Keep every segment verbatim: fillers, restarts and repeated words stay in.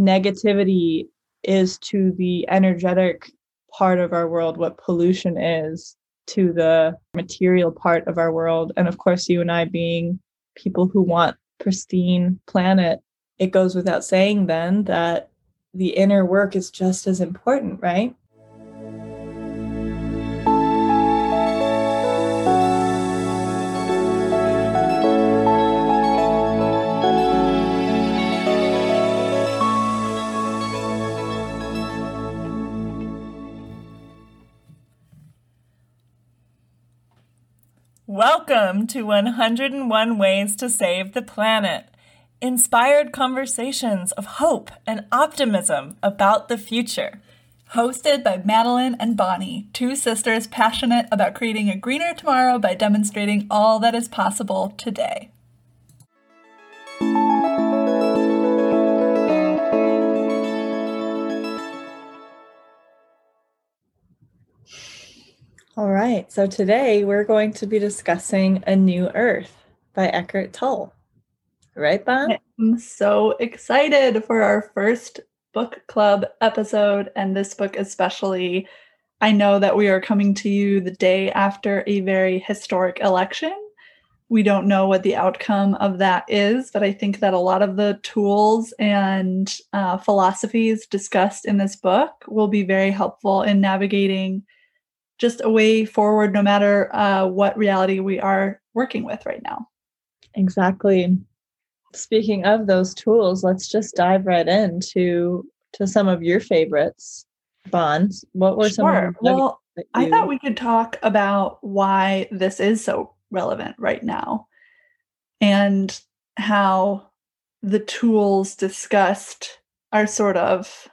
negativity is to the energetic part of our world what pollution is to the material part of our world. And of course, you and I being people who want pristine planet, it goes without saying then that the inner work is just as important, right? Welcome to one hundred and one Ways to Save the Planet, inspired conversations of hope and optimism about the future. Hosted by Madeline and Bonnie, two sisters passionate about creating a greener tomorrow by demonstrating all that is possible today. All right, so today we're going to be discussing A New Earth by Eckhart Tolle. Right, Bon? I'm so excited for our first book club episode, and this book especially. I know that we are coming to you the day after a very historic election. We don't know what the outcome of that is, but I think that a lot of the tools and uh, philosophies discussed in this book will be very helpful in navigating just a way forward, no matter uh, what reality we are working with right now. Exactly. Speaking of those tools, let's just dive right into to some of your favorites, Bon. What were some? Sure. Of well, you- I thought we could talk about why this is so relevant right now, and how the tools discussed are sort of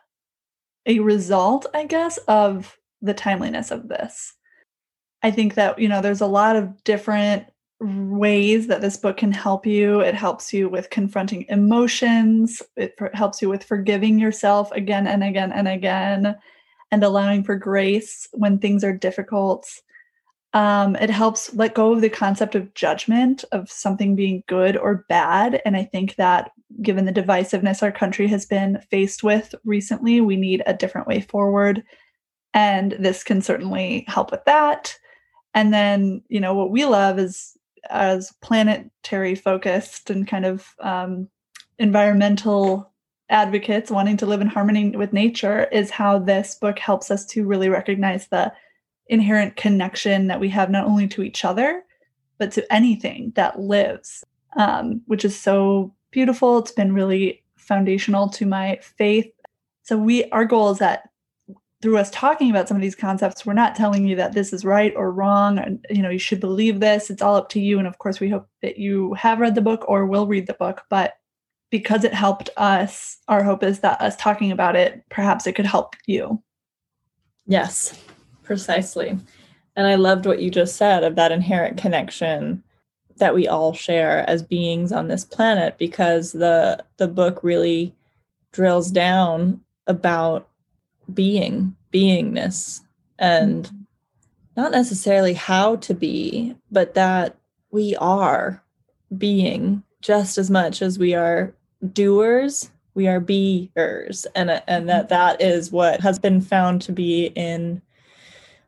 a result, I guess, of the timeliness of this. I think that, you know, there's a lot of different ways that this book can help you. It helps you with confronting emotions. It for- helps you with forgiving yourself again and again and again, and allowing for grace when things are difficult. Um, it helps let go of the concept of judgment, of something being good or bad. And I think that given the divisiveness our country has been faced with recently, we need a different way forward. And this can certainly help with that. And then, you know, what we love is as planetary focused and kind of um, environmental advocates wanting to live in harmony with nature is how this book helps us to really recognize the inherent connection that we have not only to each other, but to anything that lives, um, which is so beautiful. It's been really foundational to my faith. So we, our goal is that through us talking about some of these concepts, we're not telling you that this is right or wrong, and, you know, you should believe this. It's all up to you. And of course, we hope that you have read the book or will read the book. But because it helped us, our hope is that us talking about it, perhaps it could help you. Yes, precisely. And I loved what you just said of that inherent connection that we all share as beings on this planet, because the the book really drills down about being, beingness, and not necessarily how to be, but that we are being just as much as we are doers, we are beers, and, and that that is what has been found to be in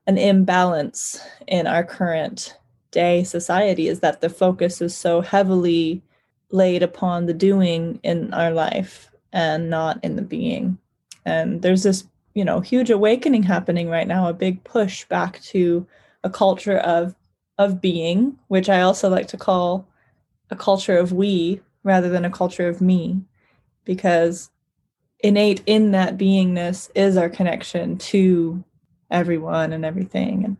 an imbalance in our current day society, is that the focus is so heavily laid upon the doing in our life and not in the being. And there's this, you know, huge awakening happening right now, a big push back to a culture of of being, which I also like to call a culture of we rather than a culture of me, because innate in that beingness is our connection to everyone and everything. And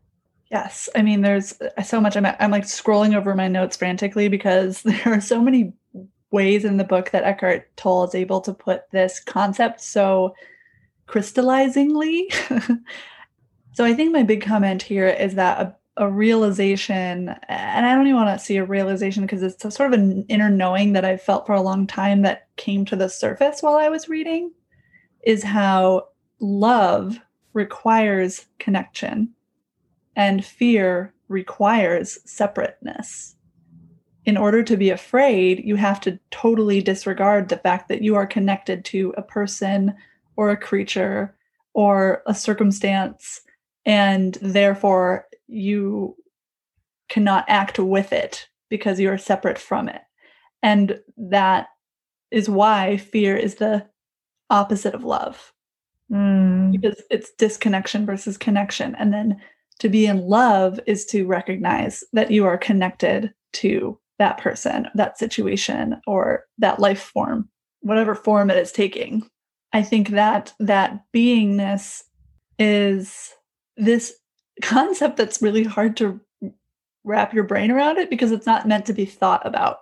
yes, I mean, there's so much. I'm, I'm like scrolling over my notes frantically because there are so many ways in the book that Eckhart Tolle is able to put this concept so crystallizingly. So I think my big comment here is that a, a realization, and I don't even want to see a realization because it's a, sort of an inner knowing that I felt for a long time that came to the surface while I was reading, is how love requires connection and fear requires separateness. in order to be afraid, you have to totally disregard the fact that you are connected to a person or a creature or a circumstance, and therefore you cannot act with it because you are separate from it. And that is why fear is the opposite of love, mm. because it's disconnection versus connection. And then to be in love is to recognize that you are connected to that person, that situation, or that life form, whatever form it is taking. I think that that beingness is this concept that's really hard to wrap your brain around it because it's not meant to be thought about.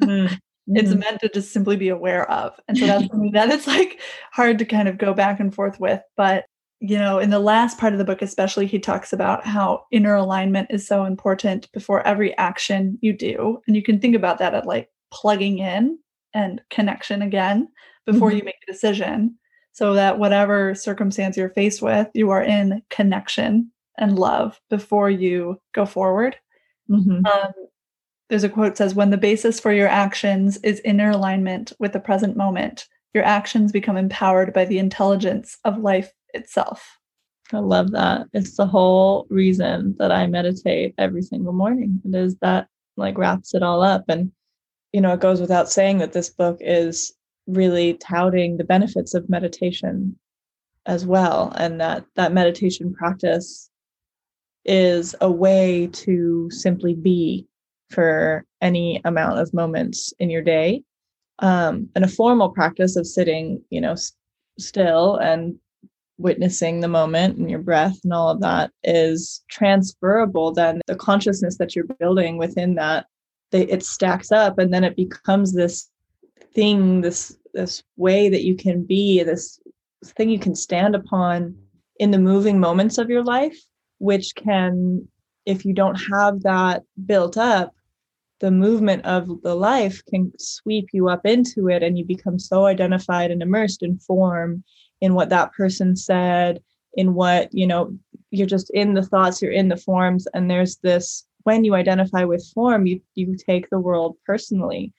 Mm. It's meant to just simply be aware of. And so that's something that it's like hard to kind of go back and forth with. But, you know, in the last part of the book, especially, he talks about how inner alignment is so important before every action you do. And you can think about that at like plugging in and connection again before mm-hmm. you make a decision, so that whatever circumstance you're faced with, you are in connection and love before you go forward. Mm-hmm. Um, There's a quote says, when the basis for your actions is inner alignment with the present moment, your actions become empowered by the intelligence of life itself. I love that. It's the whole reason that I meditate every single morning. It is that like wraps it all up. And, you know, it goes without saying that this book is really touting the benefits of meditation as well. And that that meditation practice is a way to simply be for any amount of moments in your day. Um, and a formal practice of sitting, you know, s- still and witnessing the moment and your breath and all of that is transferable. Then the consciousness that you're building within that, they, it stacks up, and then it becomes this thing, this, this way that you can be, this thing you can stand upon in the moving moments of your life, which can, if you don't have that built up, the movement of the life can sweep you up into it, and you become so identified and immersed in form, in what that person said, in what, you know, you're just in the thoughts, you're in the forms. And there's this, when you identify with form, you you take the world personally.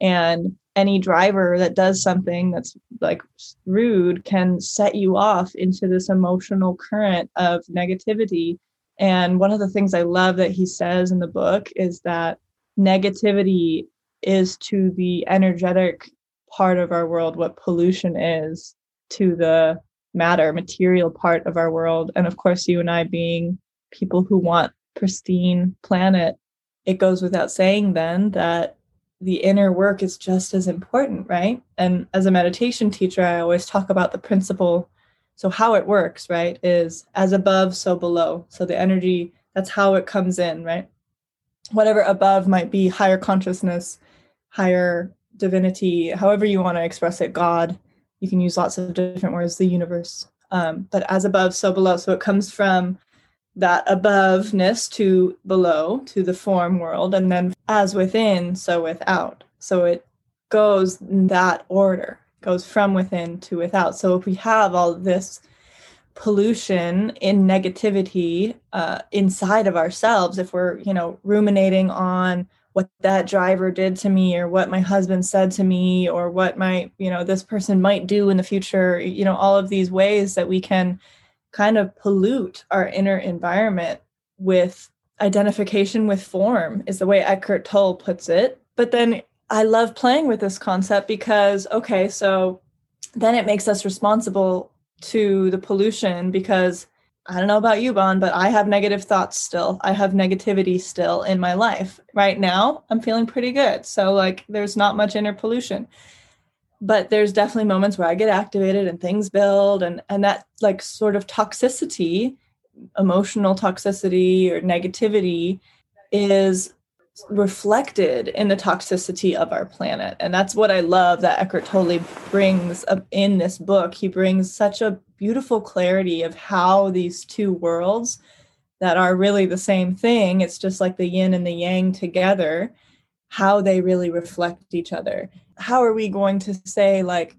And any driver that does something that's like rude can set you off into this emotional current of negativity. And one of the things I love that he says in the book is that negativity is to the energetic part of our world what pollution is to the matter, material part of our world. And of course, you and I being people who want pristine planet, it goes without saying then that the inner work is just as important, right? And as a meditation teacher, I always talk about the principle. So how it works, right, is as above, so below. So the energy, that's how it comes in, right? Whatever above might be higher consciousness, higher divinity, however you want to express it, God, you can use lots of different words, the universe. Um, but as above, so below. So it comes from that aboveness to below, to the form world, and then as within, so without. So it goes in that order. Goes from within to without. So if we have all this pollution in negativity uh, inside of ourselves, if we're, you know, ruminating on what that driver did to me, or what my husband said to me, or what my, you know, this person might do in the future, you know, all of these ways that we can kind of pollute our inner environment with identification with form is the way Eckhart Tolle puts it. But then I love playing with this concept because, okay, so then it makes us responsible to the pollution because I don't know about you, Bon, but I have negative thoughts still. I have negativity still in my life. Right now, I'm feeling pretty good. So like there's not much inner pollution, but there's definitely moments where I get activated and things build and, and that like sort of toxicity, emotional toxicity or negativity is reflected in the toxicity of our planet. And that's what I love that Eckhart Tolle brings up in this book. He brings such a beautiful clarity of how these two worlds that are really the same thing, it's just like the yin and the yang together, how they really reflect each other. How are we going to say like,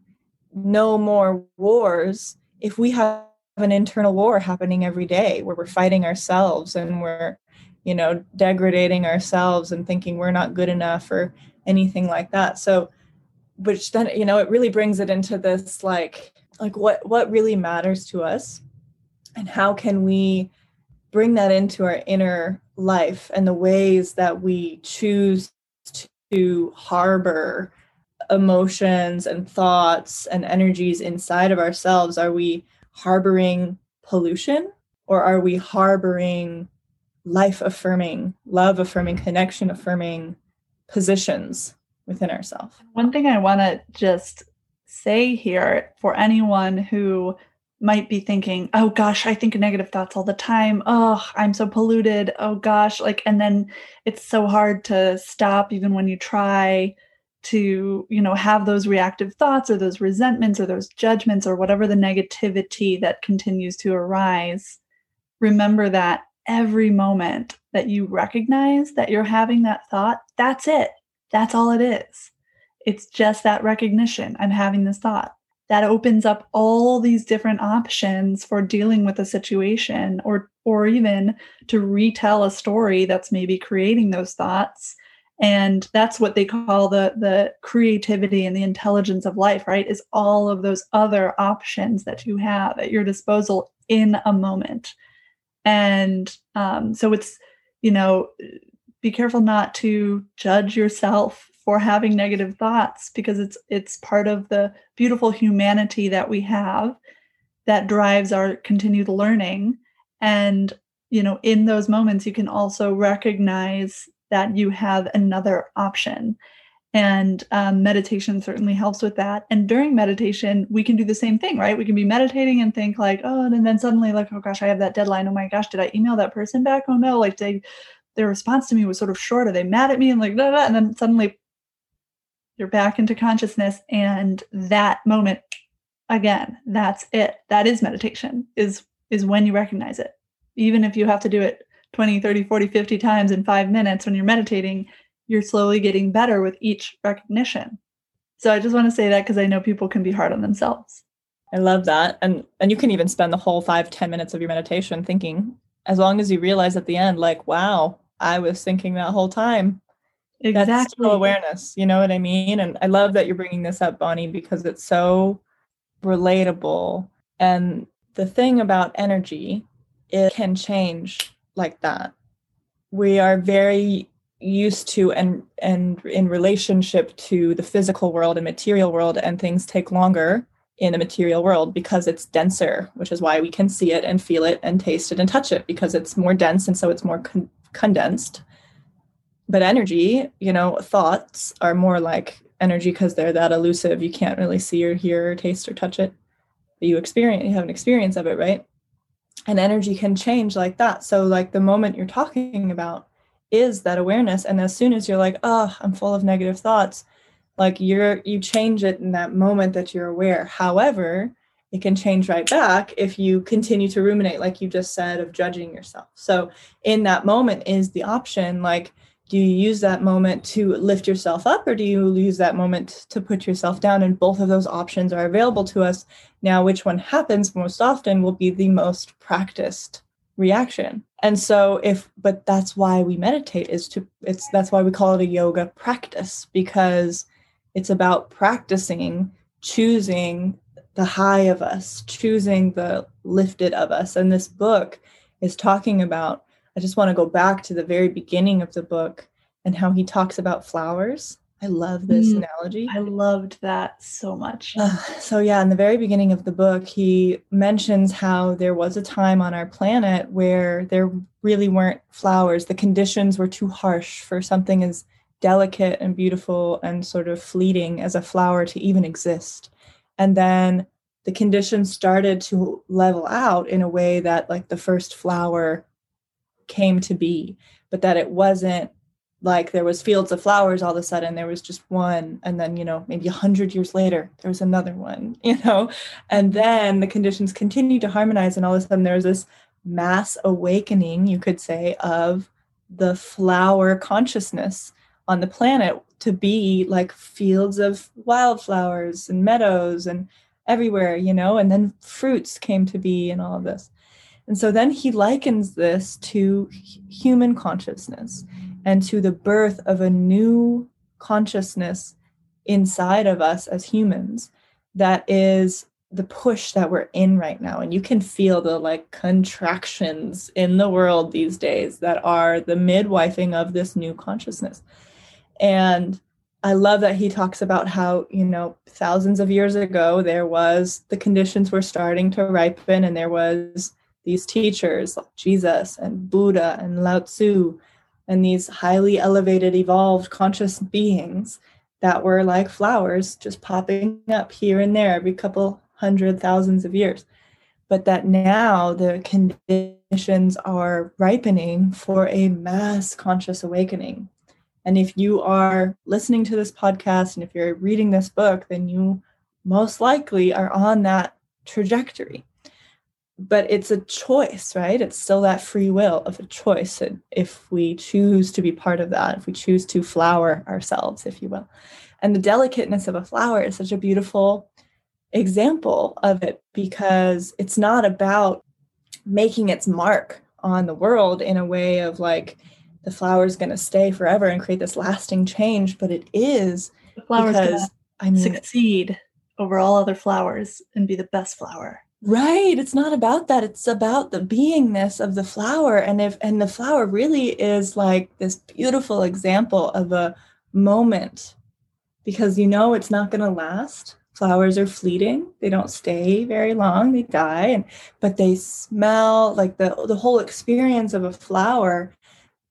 no more wars if we have an internal war happening every day where we're fighting ourselves and we're you know, degrading ourselves and thinking we're not good enough or anything like that. So, which then, you know, it really brings it into this, like, like what, what really matters to us and how can we bring that into our inner life and the ways that we choose to harbor emotions and thoughts and energies inside of ourselves. Are we harboring pollution, or are we harboring life affirming, love affirming, connection affirming positions within ourselves? One thing I want to just say here for anyone who might be thinking, oh gosh, I think negative thoughts all the time. Oh, I'm so polluted. Oh gosh. Like, and then it's so hard to stop even when you try to, you know, have those reactive thoughts or those resentments or those judgments or whatever the negativity that continues to arise. Remember that every moment that you recognize that you're having that thought, that's it. That's all it is. It's just that recognition. I'm having this thought. That opens up all these different options for dealing with a situation, or or even to retell a story that's maybe creating those thoughts. And that's what they call the, the creativity and the intelligence of life, right? Is all of those other options that you have at your disposal in a moment. And um, so it's, you know, be careful not to judge yourself for having negative thoughts, because it's it's part of the beautiful humanity that we have that drives our continued learning. And, you know, in those moments, you can also recognize that you have another option. And um, meditation certainly helps with that. And during meditation, we can do the same thing, right? We can be meditating and think like, oh, and then suddenly like, oh gosh, I have that deadline. Oh my gosh, did I email that person back? Oh no, like they, their response to me was sort of short. Are they mad at me? And like, blah, blah, and then suddenly you're back into consciousness, and that moment, again, that's it. That is meditation, is, is when you recognize it. Even if you have to do it twenty, thirty, forty, fifty times in five minutes when you're meditating, you're slowly getting better with each recognition. So I just want to say that because I know people can be hard on themselves. I love that. And and you can even spend the whole five, ten minutes of your meditation thinking, as long as you realize at the end, like, wow, I was thinking that whole time. Exactly. That's still awareness. You know what I mean? And I love that you're bringing this up, Bonnie, because it's so relatable. And the thing about energy, it can change like that. We are very used to and and in relationship to the physical world and material world, and things take longer in the material world because it's denser, which is why we can see it and feel it and taste it and touch it, because it's more dense. And so it's more con- condensed. But energy, you know, thoughts are more like energy because they're that elusive. You can't really see or hear or taste or touch it, but you experience, you have an experience of it, right? And energy can change like that. So like the moment you're talking about is that awareness. And as soon as you're like, oh, I'm full of negative thoughts, like you're, you change it in that moment that you're aware. However, it can change right back if you continue to ruminate, like you just said, of judging yourself. So in that moment is the option, like, do you use that moment to lift yourself up, or do you use that moment to put yourself down? And both of those options are available to us. Now, which one happens most often will be the most practiced reaction. And so if, but that's why we meditate is to, it's, that's why we call it a yoga practice, because it's about practicing, choosing the high of us, choosing the lifted of us. And this book is talking about, I just want to go back to the very beginning of the book and how he talks about flowers. I love this mm, analogy. I loved that so much. Uh, so yeah, in the very beginning of the book, he mentions how there was a time on our planet where there really weren't flowers. The conditions were too harsh for something as delicate and beautiful and sort of fleeting as a flower to even exist. And then the conditions started to level out in a way that like the first flower came to be, but that it wasn't like there was fields of flowers all of a sudden, there was just one. And then, you know, maybe a hundred years later, there was another one, you know, and then the conditions continued to harmonize. And all of a sudden there was this mass awakening, you could say, of the flower consciousness on the planet to be like fields of wildflowers and meadows and everywhere, you know, and then fruits came to be and all of this. And so then he likens this to human consciousness and to the birth of a new consciousness inside of us as humans. That is the push that we're in right now. And you can feel the like contractions in the world these days that are the midwifing of this new consciousness. And I love that he talks about how, you know, thousands of years ago, there was the conditions were starting to ripen and there was these teachers like Jesus and Buddha and Lao Tzu and these highly elevated, evolved conscious beings that were like flowers just popping up here and there every couple hundred thousands of years. But that now the conditions are ripening for a mass conscious awakening. And if you are listening to this podcast and if you're reading this book, then you most likely are on that trajectory. But it's a choice, right? It's still that free will of a choice. And if we choose to be part of that, if we choose to flower ourselves, if you will. And the delicateness of a flower is such a beautiful example of it, because it's not about making its mark on the world in a way of like the flower is going to stay forever and create this lasting change. But it is the flower's because I mean, succeed over all other flowers and be the best flower. Right. It's not about that. It's about the beingness of the flower. And if and the flower really is like this beautiful example of a moment, because you know it's not going to last. Flowers are fleeting. They don't stay very long. They die. And but they smell like the, the whole experience of a flower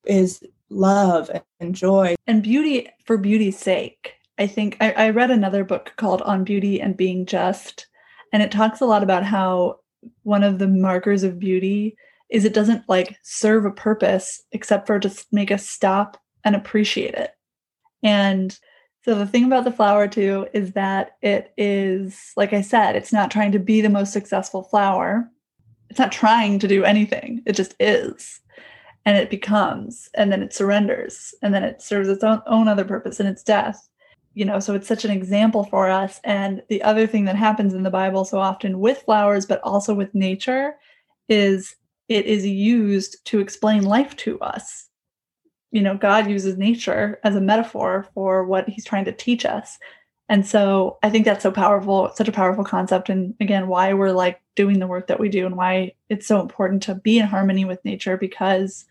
is love and joy. And beauty for beauty's sake. I think I, I read another book called On Beauty and Being Just. And it talks a lot about how one of the markers of beauty is it doesn't like serve a purpose except for to make us stop and appreciate it. And so the thing about the flower too is that it is, like I said, it's not trying to be the most successful flower. It's not trying to do anything. It just is. And it becomes, and then it surrenders, and then it serves its own, own other purpose and its death. You know, so it's such an example for us. And the other thing that happens in the Bible so often with flowers, but also with nature, is it is used to explain life to us. You know, God uses nature as a metaphor for what he's trying to teach us. And so I think that's so powerful, such a powerful concept. And again, why we're like doing the work that we do and why it's so important to be in harmony with nature, because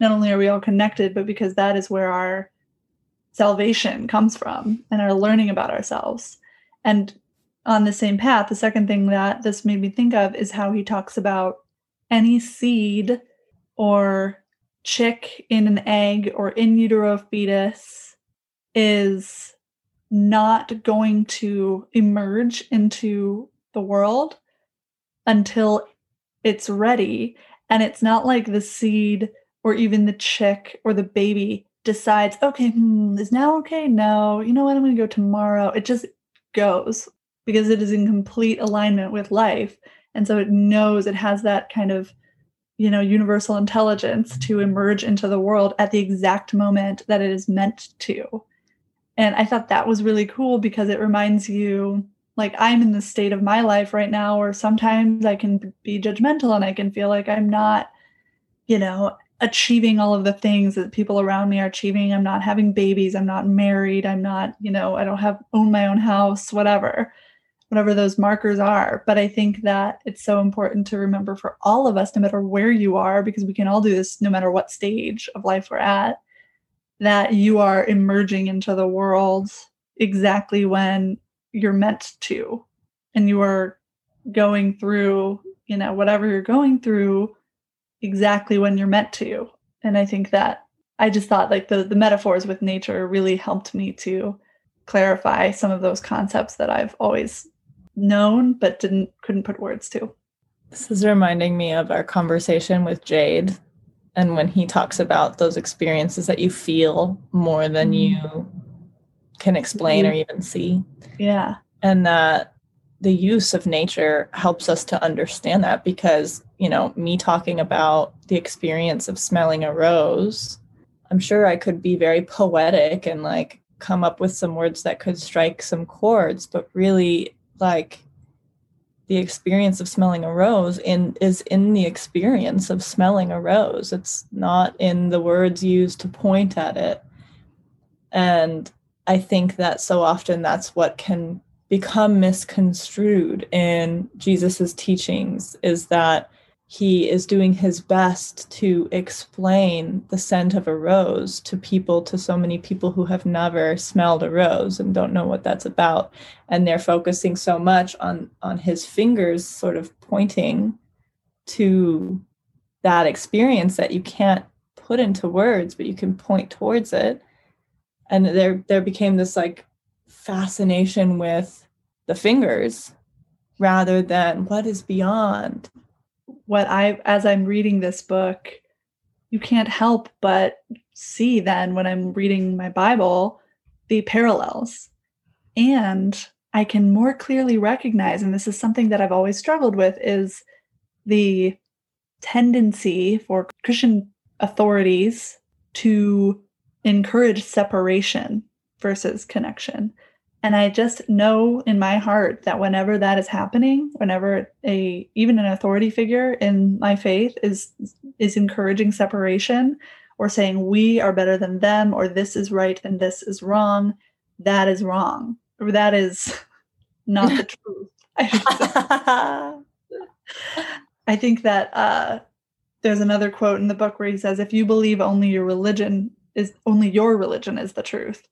not only are we all connected, but because that is where our salvation comes from and our learning about ourselves. And on the same path, the second thing that this made me think of is how he talks about any seed or chick in an egg or in utero fetus is not going to emerge into the world until it's ready. And it's not like the seed or even the chick or the baby decides, okay, hmm, is now okay? No, you know what? I'm going to go tomorrow. It just goes because it is in complete alignment with life. And so it knows it has that kind of, you know, universal intelligence to emerge into the world at the exact moment that it is meant to. And I thought that was really cool because it reminds you, like, I'm in the state of my life right now, or sometimes I can be judgmental and I can feel like I'm not, you know, achieving all of the things that people around me are achieving. I'm not having babies. I'm not married. I'm not, you know, I don't have own my own house, whatever, whatever those markers are. But I think that it's so important to remember for all of us, no matter where you are, because we can all do this no matter what stage of life we're at, that you are emerging into the world exactly when you're meant to, and you are going through, you know, whatever you're going through exactly when you're meant to. And I think that I just thought like the, the metaphors with nature really helped me to clarify some of those concepts that I've always known, but didn't couldn't put words to. This is reminding me of our conversation with Jade. And when he talks about those experiences that you feel more than you can explain or even see. Yeah. And that the use of nature helps us to understand that, because, you know, me talking about the experience of smelling a rose, I'm sure I could be very poetic and like come up with some words that could strike some chords, but really like the experience of smelling a rose in is in the experience of smelling a rose. It's not in the words used to point at it. And I think that so often that's what can become misconstrued in Jesus's teachings, is that he is doing his best to explain the scent of a rose to people, to so many people who have never smelled a rose and don't know what that's about. And they're focusing so much on, on his fingers sort of pointing to that experience that you can't put into words, but you can point towards it. And there, there became this like fascination with the fingers rather than what is beyond. What I, as I'm reading this book, you can't help but see then when I'm reading my Bible, the parallels. And I can more clearly recognize, and this is something that I've always struggled with, is the tendency for Christian authorities to encourage separation versus connection. And I just know in my heart that whenever that is happening, whenever a even an authority figure in my faith is is encouraging separation or saying we are better than them, or this is right and this is wrong, that is wrong. Or that is not the truth. I, I think that uh, there's another quote in the book where he says, if you believe only your religion is only your religion is the truth,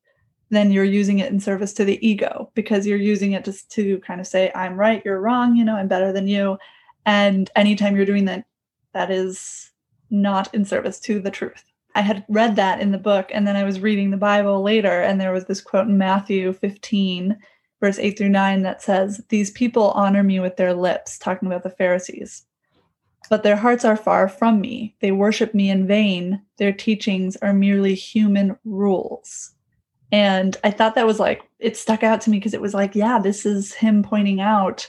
then you're using it in service to the ego, because you're using it just to kind of say, I'm right, you're wrong, you know, I'm better than you. And anytime you're doing that, that is not in service to the truth. I had read that in the book, and then I was reading the Bible later, and there was this quote in Matthew fifteen, verse eight through nine that says, these people honor me with their lips, talking about the Pharisees, but their hearts are far from me. They worship me in vain. Their teachings are merely human rules. And I thought that was like, it stuck out to me because it was like, yeah, this is him pointing out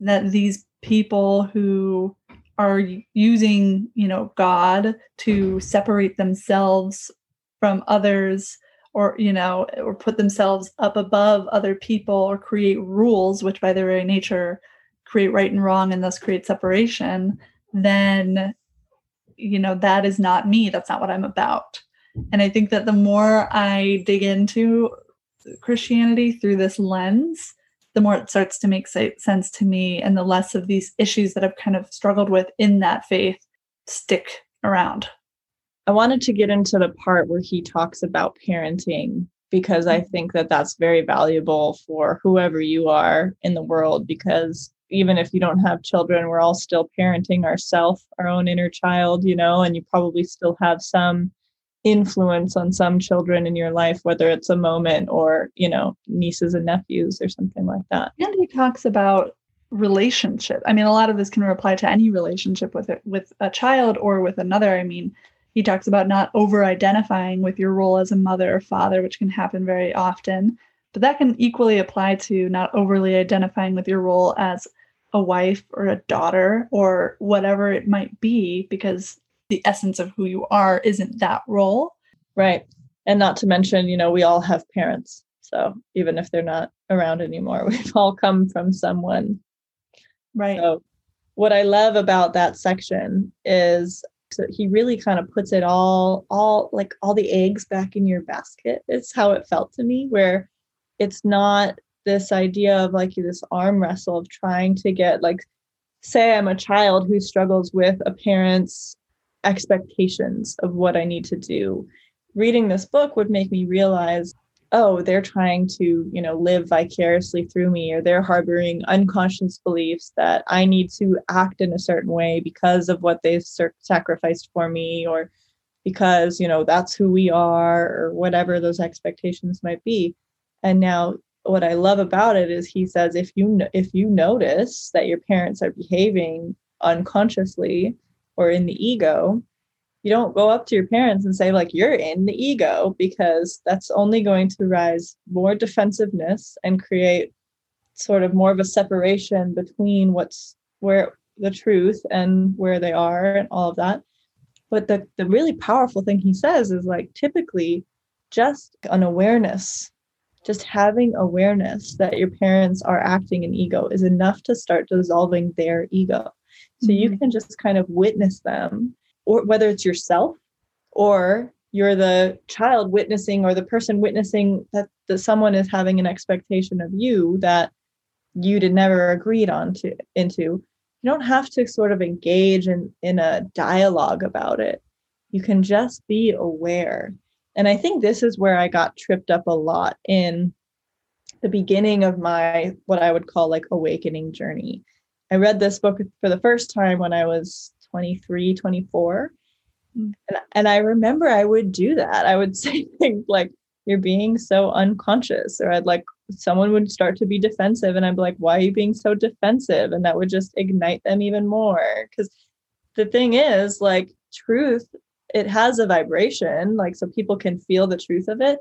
that these people who are using, you know, God to separate themselves from others, or, you know, or put themselves up above other people, or create rules, which by their very nature create right and wrong and thus create separation, then, you know, that is not me. That's not what I'm about. And I think that the more I dig into Christianity through this lens, the more it starts to make sense to me, and the less of these issues that I've kind of struggled with in that faith stick around. I wanted to get into the part where he talks about parenting, because I think that that's very valuable for whoever you are in the world, because even if you don't have children, we're all still parenting ourselves, our own inner child, you know, and you probably still have some influence on some children in your life, whether it's a moment or, you know, nieces and nephews or something like that. And he talks about relationship. I mean, a lot of this can apply to any relationship with a, with a child or with another. I mean, he talks about not over-identifying with your role as a mother or father, which can happen very often, but that can equally apply to not overly identifying with your role as a wife or a daughter or whatever it might be, because the essence of who you are isn't that role. Right. And not to mention, you know, we all have parents. So even if they're not around anymore, we've all come from someone. Right. So what I love about that section is that he really kind of puts it all, all like all the eggs back in your basket. It's how it felt to me, where it's not this idea of like this arm wrestle of trying to get, like, say I'm a child who struggles with a parent's expectations of what I need to do. Reading this book would make me realize, oh, they're trying to, you know, live vicariously through me, or they're harboring unconscious beliefs that I need to act in a certain way because of what they've sacrificed for me, or because, you know, that's who we are, or whatever those expectations might be. And now what I love about it is he says, if you if you notice that your parents are behaving unconsciously or in the ego, you don't go up to your parents and say, like, you're in the ego, because that's only going to rise more defensiveness and create sort of more of a separation between what's where the truth and where they are and all of that. But the, the really powerful thing he says is, like, typically just an awareness, just having awareness that your parents are acting in ego is enough to start dissolving their ego. So mm-hmm. you can just kind of witness them, or whether it's yourself or you're the child witnessing or the person witnessing that, that someone is having an expectation of you that you did never agreed on to into. You don't have to sort of engage in, in a dialogue about it. You can just be aware. And I think this is where I got tripped up a lot in the beginning of my, what I would call like awakening journey. I read this book for the first time when I was twenty-three, twenty-four. And, and I remember I would do that. I would say things like, you're being so unconscious, or I'd like, someone would start to be defensive and I'd be like, why are you being so defensive? And that would just ignite them even more. Because the thing is, like, truth, it has a vibration, like, so people can feel the truth of it,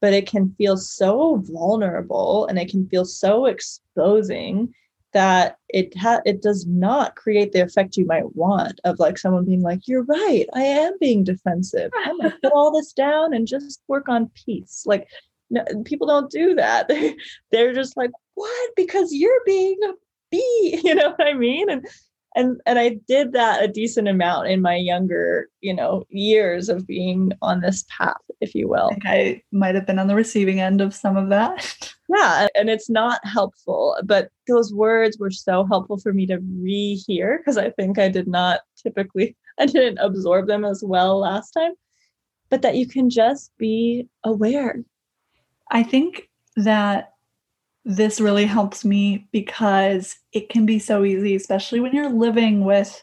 but it can feel so vulnerable and it can feel so exposing that it ha- it does not create the effect you might want of like someone being like, you're right, I am being defensive. I'm gonna put all this down and just work on peace. Like, no, people don't do that. They're, they're just like, what? Because you're being a bee, you know what I mean? And and and I did that a decent amount in my younger, you know, years of being on this path, if you will. I, I might have been on the receiving end of some of that. Yeah, and it's not helpful, but those words were so helpful for me to rehear, because I think I did not typically, I didn't absorb them as well last time, but that you can just be aware. I think that this really helps me because it can be so easy, especially when you're living with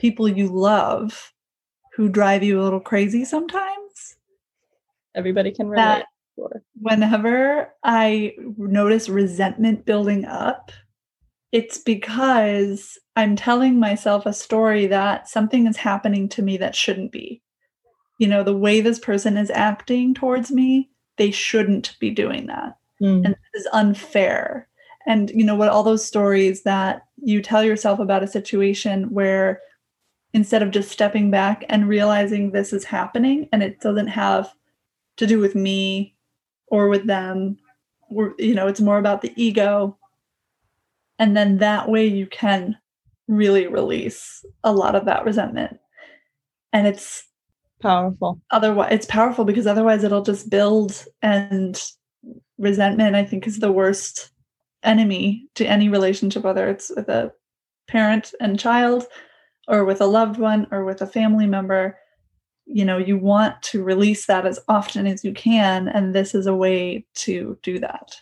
people you love who drive you a little crazy sometimes. Everybody can relate. That whenever I notice resentment building up, it's because I'm telling myself a story that something is happening to me that shouldn't be. You know, the way this person is acting towards me, they shouldn't be doing that. Mm. And this is unfair. And you know what, all those stories that you tell yourself about a situation where instead of just stepping back and realizing this is happening and it doesn't have to do with me or with them, or, you know, it's more about the ego. And then that way you can really release a lot of that resentment. And it's powerful. Otherwise, it's powerful because otherwise it'll just build, and resentment, I think, is the worst enemy to any relationship, whether it's with a parent and child or with a loved one or with a family member. You know, you want to release that as often as you can. And this is a way to do that.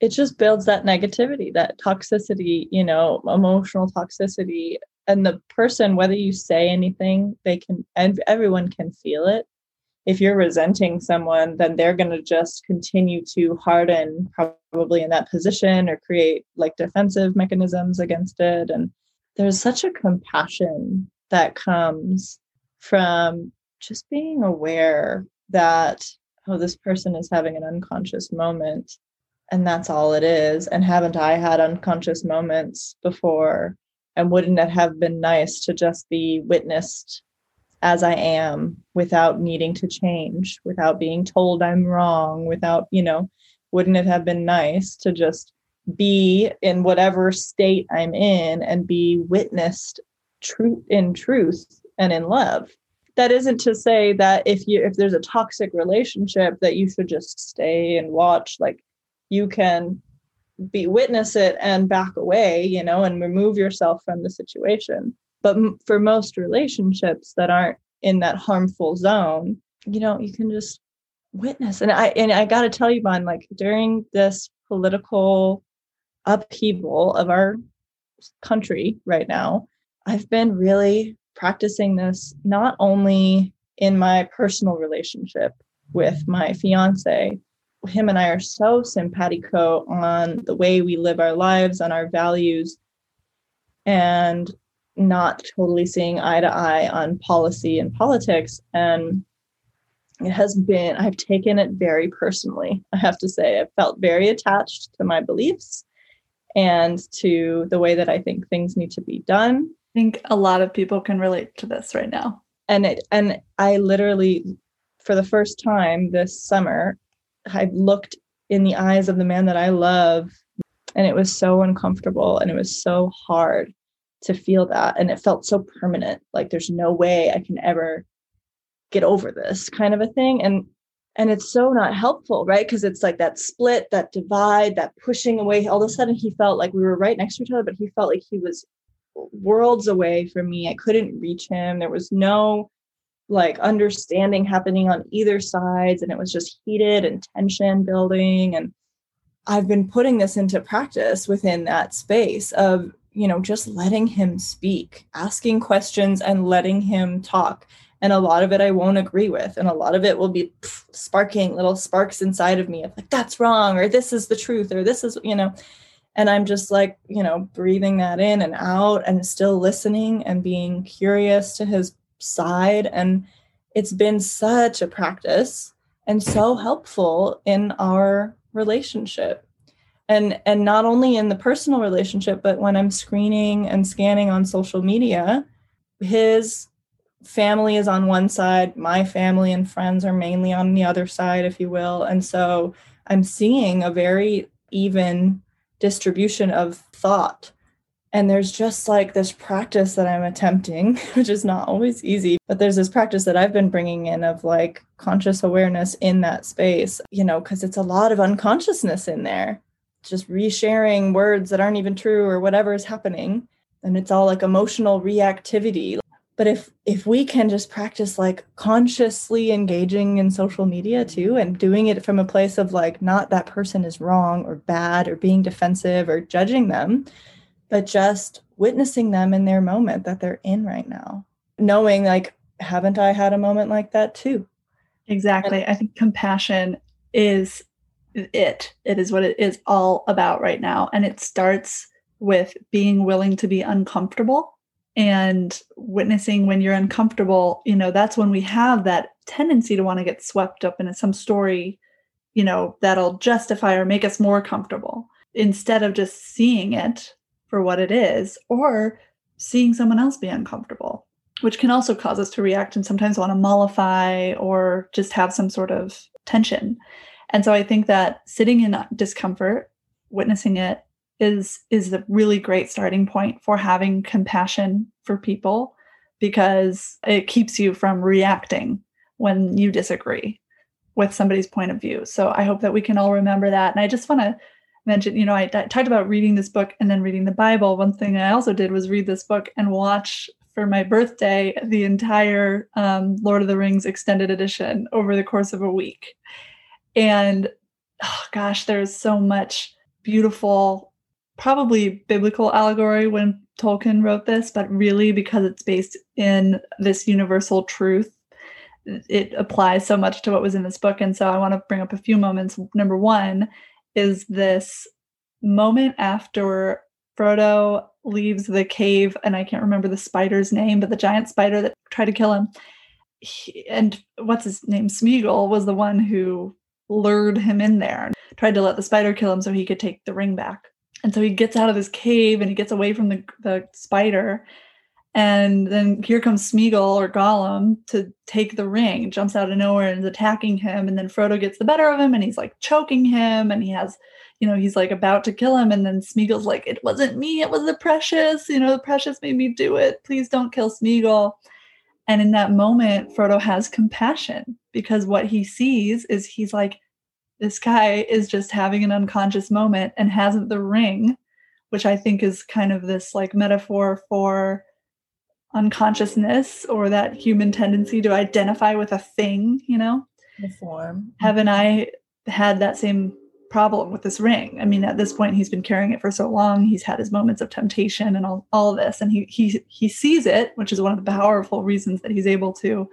It just builds that negativity, that toxicity, you know, emotional toxicity. And the person, whether you say anything, they can, and everyone can feel it. If you're resenting someone, then they're going to just continue to harden probably in that position or create like defensive mechanisms against it. And there's such a compassion that comes from just being aware that, oh, this person is having an unconscious moment and that's all it is. And haven't I had unconscious moments before? And wouldn't it have been nice to just be witnessed as I am, without needing to change, without being told I'm wrong, without, you know, wouldn't it have been nice to just be in whatever state I'm in and be witnessed truth in truth and in love? That isn't to say that if you, if there's a toxic relationship that you should just stay and watch. Like, you can be witness it and back away, you know, and remove yourself from the situation. But for most relationships that aren't in that harmful zone, you know, you can just witness. And I and I got to tell you, Bon, like during this political upheaval of our country right now, I've been really practicing this, not only in my personal relationship with my fiance. Him and I are so simpatico on the way we live our lives, on our values, and not totally seeing eye to eye on policy and politics. And it has been, I've taken it very personally. I have to say, I felt very attached to my beliefs and to the way that I think things need to be done. I think a lot of people can relate to this right now. And it, and I literally, for the first time this summer, I looked in the eyes of the man that I love. And it was so uncomfortable and it was so hard to feel that. And it felt so permanent, like there's no way I can ever get over this kind of a thing. And and it's so not helpful, right? Because it's like that split, that divide, that pushing away. All of a sudden he felt like we were right next to each other, but he felt like he was worlds away from me. I couldn't reach him. There was no like understanding happening on either sides. And it was just heated and tension building. And I've been putting this into practice within that space of, you know, just letting him speak, asking questions and letting him talk. And a lot of it I won't agree with. And a lot of it will be pff, sparking little sparks inside of me of like, that's wrong, or this is the truth, or this is, you know, and I'm just like, you know, breathing that in and out and still listening and being curious to his side. And it's been such a practice and so helpful in our relationship. And and not only in the personal relationship, but when I'm screening and scanning on social media, his family is on one side, my family and friends are mainly on the other side, if you will. And so I'm seeing a very even distribution of thought. And there's just like this practice that I'm attempting, which is not always easy, but there's this practice that I've been bringing in of like conscious awareness in that space, you know, because it's a lot of unconsciousness in there. Just resharing words that aren't even true or whatever is happening. And it's all like emotional reactivity. But if if we can just practice like consciously engaging in social media too, and doing it from a place of like, not that person is wrong or bad or being defensive or judging them, but just witnessing them in their moment that they're in right now. Knowing like, haven't I had a moment like that too? Exactly. And I think compassion is it. It is what it is all about right now. And it starts with being willing to be uncomfortable and witnessing when you're uncomfortable. You know, that's when we have that tendency to want to get swept up in some story, you know, that'll justify or make us more comfortable instead of just seeing it for what it is, or seeing someone else be uncomfortable, which can also cause us to react and sometimes want to mollify or just have some sort of tension. And so I think that sitting in discomfort, witnessing it, is is a really great starting point for having compassion for people, because it keeps you from reacting when you disagree with somebody's point of view. So I hope that we can all remember that. And I just want to mention, you know, I, I talked about reading this book and then reading the Bible. One thing I also did was read this book and watch for my birthday the entire um, Lord of the Rings extended edition over the course of a week. And oh gosh, there's so much beautiful, probably biblical allegory when Tolkien wrote this, but really because it's based in this universal truth, it applies so much to what was in this book. And so I want to bring up a few moments. Number one is this moment after Frodo leaves the cave, and I can't remember the spider's name, but the giant spider that tried to kill him. He, and what's his name? Sméagol was the one who lured him in there and tried to let the spider kill him so he could take the ring back. And so he gets out of this cave and he gets away from the, the spider. And then here comes Sméagol or Gollum to take the ring, jumps out of nowhere and is attacking him. And then Frodo gets the better of him and he's like choking him. And he has, you know, he's like about to kill him. And then Sméagol's like, it wasn't me, it was the precious, you know, the precious made me do it. Please don't kill Sméagol. And in that moment, Frodo has compassion, because what he sees is he's like, this guy is just having an unconscious moment and hasn't the ring, which I think is kind of this like metaphor for unconsciousness, or that human tendency to identify with a thing, you know, the form. Haven't I had that same problem with this ring? I mean, at this point, he's been carrying it for so long. He's had his moments of temptation and all, all this. And he he he sees it, which is one of the powerful reasons that he's able to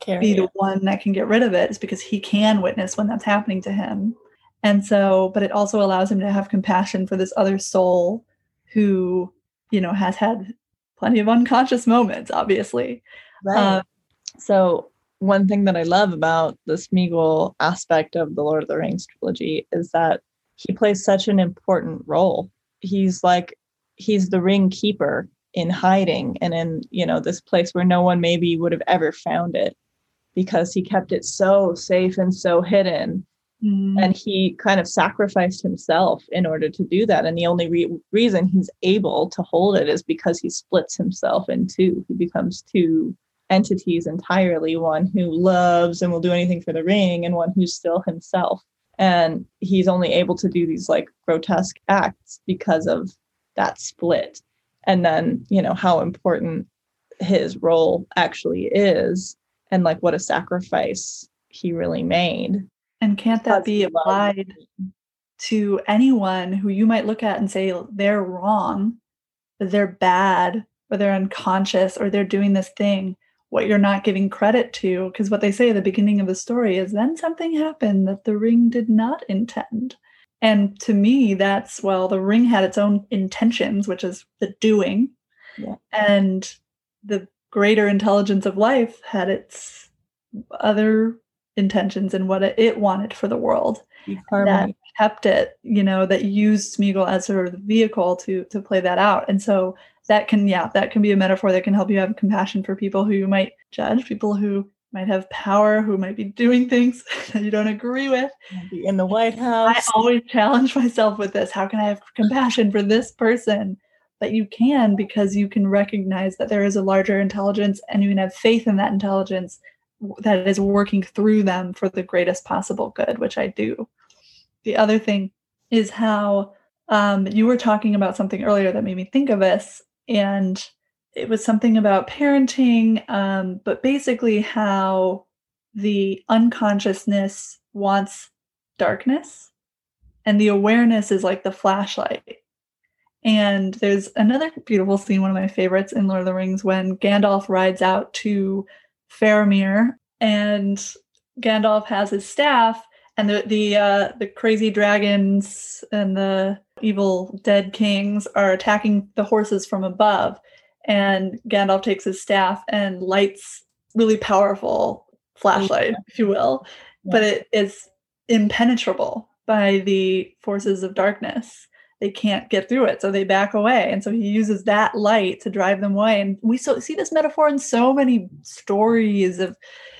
carry be it. The one that can get rid of it, is because he can witness when that's happening to him. And so, but it also allows him to have compassion for this other soul who, you know, has had plenty of unconscious moments, obviously. Right. Um, so one thing that I love about the Sméagol aspect of the Lord of the Rings trilogy is that he plays such an important role. He's like, he's the ring keeper in hiding and in, you know, this place where no one maybe would have ever found it, because he kept it so safe and so hidden. Mm. And he kind of sacrificed himself in order to do that. And the only re- reason he's able to hold it is because he splits himself in two. He becomes two entities entirely, one who loves and will do anything for the ring and one who's still himself. And he's only able to do these like grotesque acts because of that split. And then, you know, how important his role actually is and like what a sacrifice he really made. And can't that be applied to anyone who you might look at and say they're wrong, they're bad, or they're unconscious, or they're doing this thing, what you're not giving credit to? Because what they say at the beginning of the story is then something happened that the ring did not intend. And to me, that's, well, the ring had its own intentions, which is the doing. Yeah. And the greater intelligence of life had its other intentions and what it wanted for the world, that kept it, you know, that used Sméagol as sort of the vehicle to to play that out. And so that can, yeah, that can be a metaphor that can help you have compassion for people who you might judge, people who might have power, who might be doing things that you don't agree with. Maybe in the White House. I always challenge myself with this. How can I have compassion for this person? But you can, because you can recognize that there is a larger intelligence and you can have faith in that intelligence that is working through them for the greatest possible good, which I do. The other thing is how um, you were talking about something earlier that made me think of this. And it was something about parenting, um, but basically how the unconsciousness wants darkness and the awareness is like the flashlight. And there's another beautiful scene, one of my favorites in Lord of the Rings, when Gandalf rides out to Faramir, and Gandalf has his staff, and the the uh, the crazy dragons and the evil dead kings are attacking the horses from above, and Gandalf takes his staff and lights really powerful flashlight, if you will, yeah. But it is impenetrable by the forces of darkness. They can't get through it, so they back away. And so he uses that light to drive them away. And we so see this metaphor in so many stories of,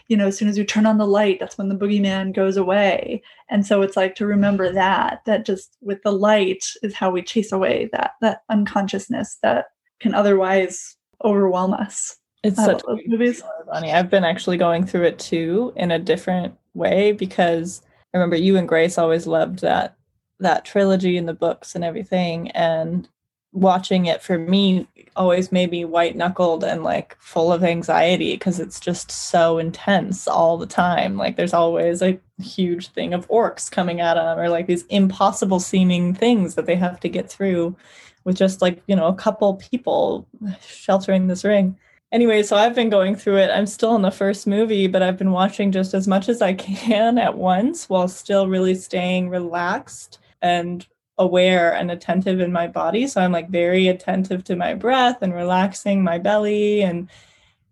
you know, as soon as you turn on the light, that's when the boogeyman goes away. And so it's like to remember that, that just with the light is how we chase away that that unconsciousness that can otherwise overwhelm us. It's such a movies. Bonnie, I've been actually going through it too in a different way, because I remember you and Grace always loved that that trilogy and the books and everything, and watching it for me always made me white knuckled and like full of anxiety, because it's just so intense all the time. Like there's always a huge thing of orcs coming at them, or like these impossible seeming things that they have to get through with just like, you know, a couple people sheltering this ring. Anyway, so I've been going through it. I'm still in the first movie, but I've been watching just as much as I can at once while still really staying relaxed and aware and attentive in my body. So I'm like very attentive to my breath and relaxing my belly and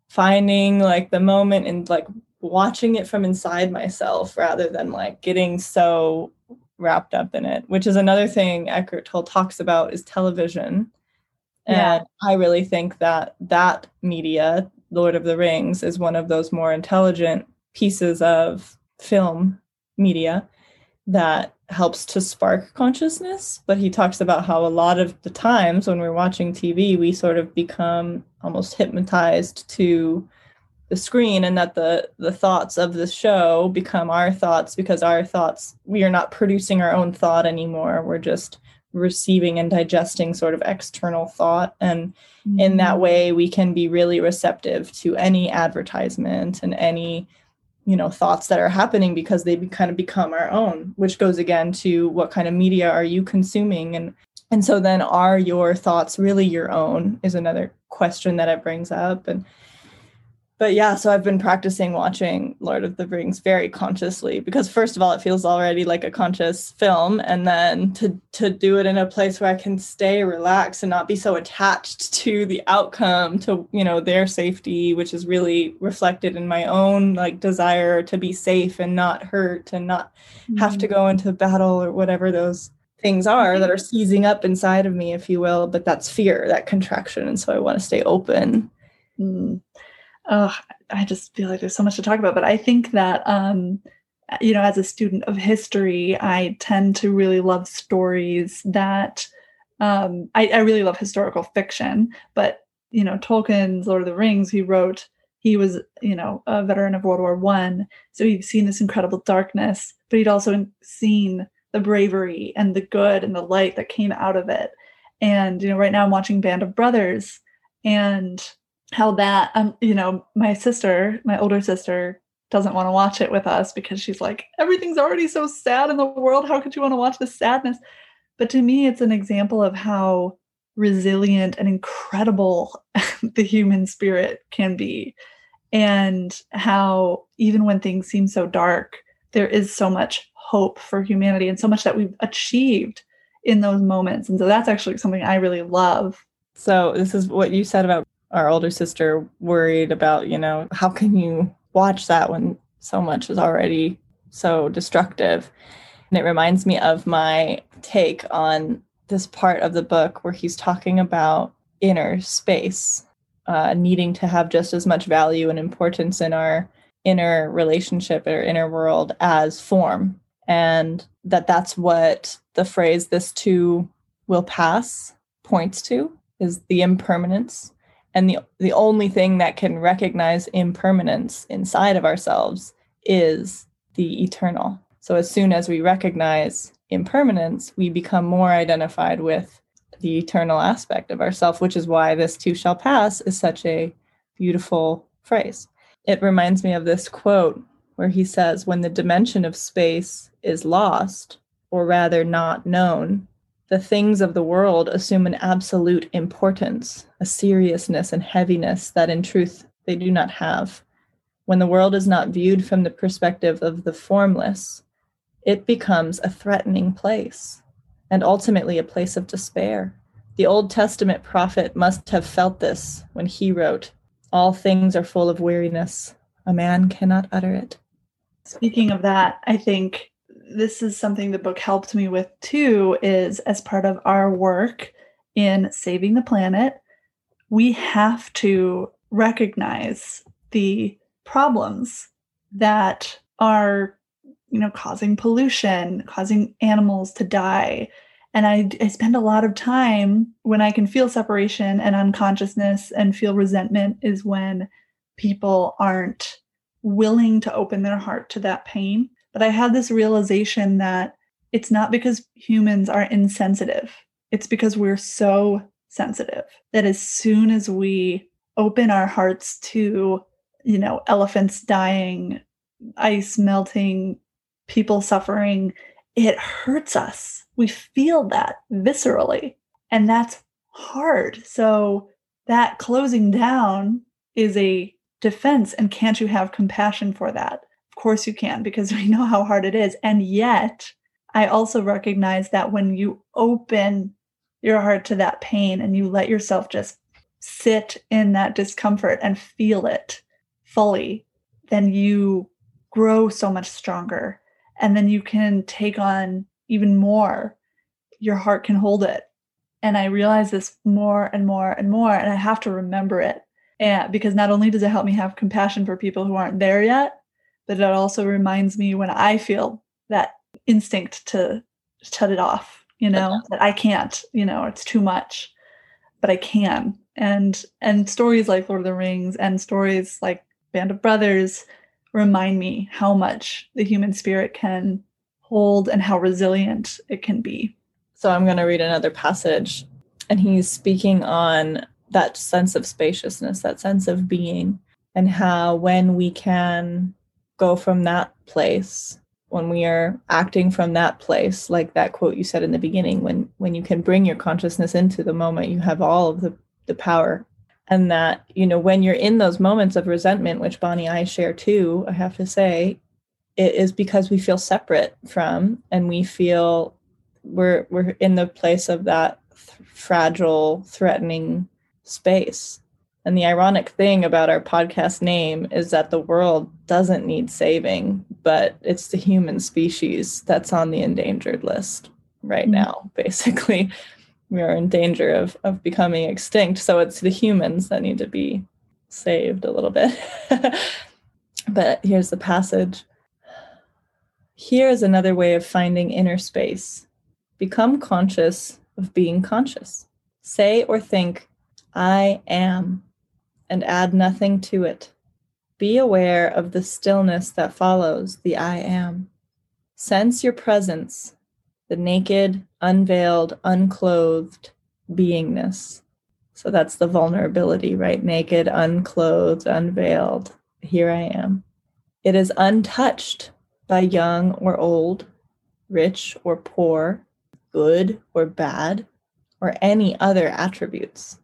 finding like the moment and like watching it from inside myself rather than like getting so wrapped up in it, which is another thing Eckhart Tolle talks about is television. Yeah. And I really think that that media, Lord of the Rings, is one of those more intelligent pieces of film media that helps to spark consciousness. But he talks about how a lot of the times when we're watching T V, we sort of become almost hypnotized to the screen, and that the the thoughts of the show become our thoughts, because our thoughts, we are not producing our own thought anymore. We're just receiving and digesting sort of external thought. And mm-hmm. in that way, we can be really receptive to any advertisement and any, you know, thoughts that are happening, because they be, kind of become our own, which goes again to what kind of media are you consuming? And, and so then are your thoughts really your own is another question that it brings up. And, but yeah, so I've been practicing watching Lord of the Rings very consciously, because first of all, it feels already like a conscious film. And then to, to do it in a place where I can stay relaxed and not be so attached to the outcome, to, you know, their safety, which is really reflected in my own like desire to be safe and not hurt and not mm-hmm. have to go into battle or whatever those things are that are seizing up inside of me, if you will. But that's fear, that contraction. And so I want to stay open. Mm. Oh, I just feel like there's so much to talk about, but I think that um, you know, as a student of history, I tend to really love stories that um, I, I really love historical fiction. But, you know, Tolkien's Lord of the Rings, he wrote, he was, you know, a veteran of World War One. So he'd seen this incredible darkness, but he'd also seen the bravery and the good and the light that came out of it. And, you know, right now I'm watching Band of Brothers, and how that, um, you know, my sister, my older sister, doesn't want to watch it with us because she's like, everything's already so sad in the world. How could you want to watch this sadness? But to me, it's an example of how resilient and incredible the human spirit can be, and how even when things seem so dark, there is so much hope for humanity and so much that we've achieved in those moments. And so that's actually something I really love. So this is what you said about our older sister worried about, you know, how can you watch that when so much is already so destructive. And it reminds me of my take on this part of the book where he's talking about inner space, uh, needing to have just as much value and importance in our inner relationship or inner world as form. And that that's what the phrase, "this too will pass," points to, is the impermanence. And the the only thing that can recognize impermanence inside of ourselves is the eternal. So as soon as we recognize impermanence, we become more identified with the eternal aspect of ourselves, which is why "this too shall pass" is such a beautiful phrase. It reminds me of this quote where he says, "When the dimension of space is lost, or rather not known, the things of the world assume an absolute importance, a seriousness and heaviness that in truth they do not have. When the world is not viewed from the perspective of the formless, it becomes a threatening place, and ultimately a place of despair. The Old Testament prophet must have felt this when he wrote, 'All things are full of weariness. A man cannot utter it.'" Speaking of that, I think this is something the book helped me with too, is as part of our work in saving the planet, we have to recognize the problems that are, you know, causing pollution, causing animals to die. And I, I spend a lot of time, when I can feel separation and unconsciousness and feel resentment, is when people aren't willing to open their heart to that pain. But I had this realization that it's not because humans are insensitive. It's because we're so sensitive that as soon as we open our hearts to, you know, elephants dying, ice melting, people suffering, it hurts us. We feel that viscerally. And that's hard. So that closing down is a defense. And can't you have compassion for that? Of course you can, because we know how hard it is. And yet I also recognize that when you open your heart to that pain and you let yourself just sit in that discomfort and feel it fully, then you grow so much stronger. And then you can take on even more. Your heart can hold it. And I realize this more and more and more, and I have to remember it. And because not only does it help me have compassion for people who aren't there yet, but it also reminds me when I feel that instinct to shut it off, you know, yeah. that I can't, you know, it's too much, but I can. And and stories like Lord of the Rings and stories like Band of Brothers remind me how much the human spirit can hold and how resilient it can be. So I'm going to read another passage, and he's speaking on that sense of spaciousness, that sense of being, and how when we can go from that place, when we are acting from that place, like that quote you said in the beginning, when when you can bring your consciousness into the moment, you have all of the, the power. And that, you know, when you're in those moments of resentment, which Bonnie and I share too, I have to say, it is because we feel separate from, and we feel we're we're in the place of that th- fragile, threatening space. And the ironic thing about our podcast name is that the world doesn't need saving, but it's the human species that's on the endangered list right now. Basically, we are in danger of, of becoming extinct. So it's the humans that need to be saved a little bit. But here's the passage. Here is another way of finding inner space. Become conscious of being conscious. Say or think, I am, and add nothing to it. Be aware of the stillness that follows the I am. Sense your presence, the naked, unveiled, unclothed beingness. So that's the vulnerability, right? Naked, unclothed, unveiled. Here I am. It is untouched by young or old, rich or poor, good or bad, or any other attributes.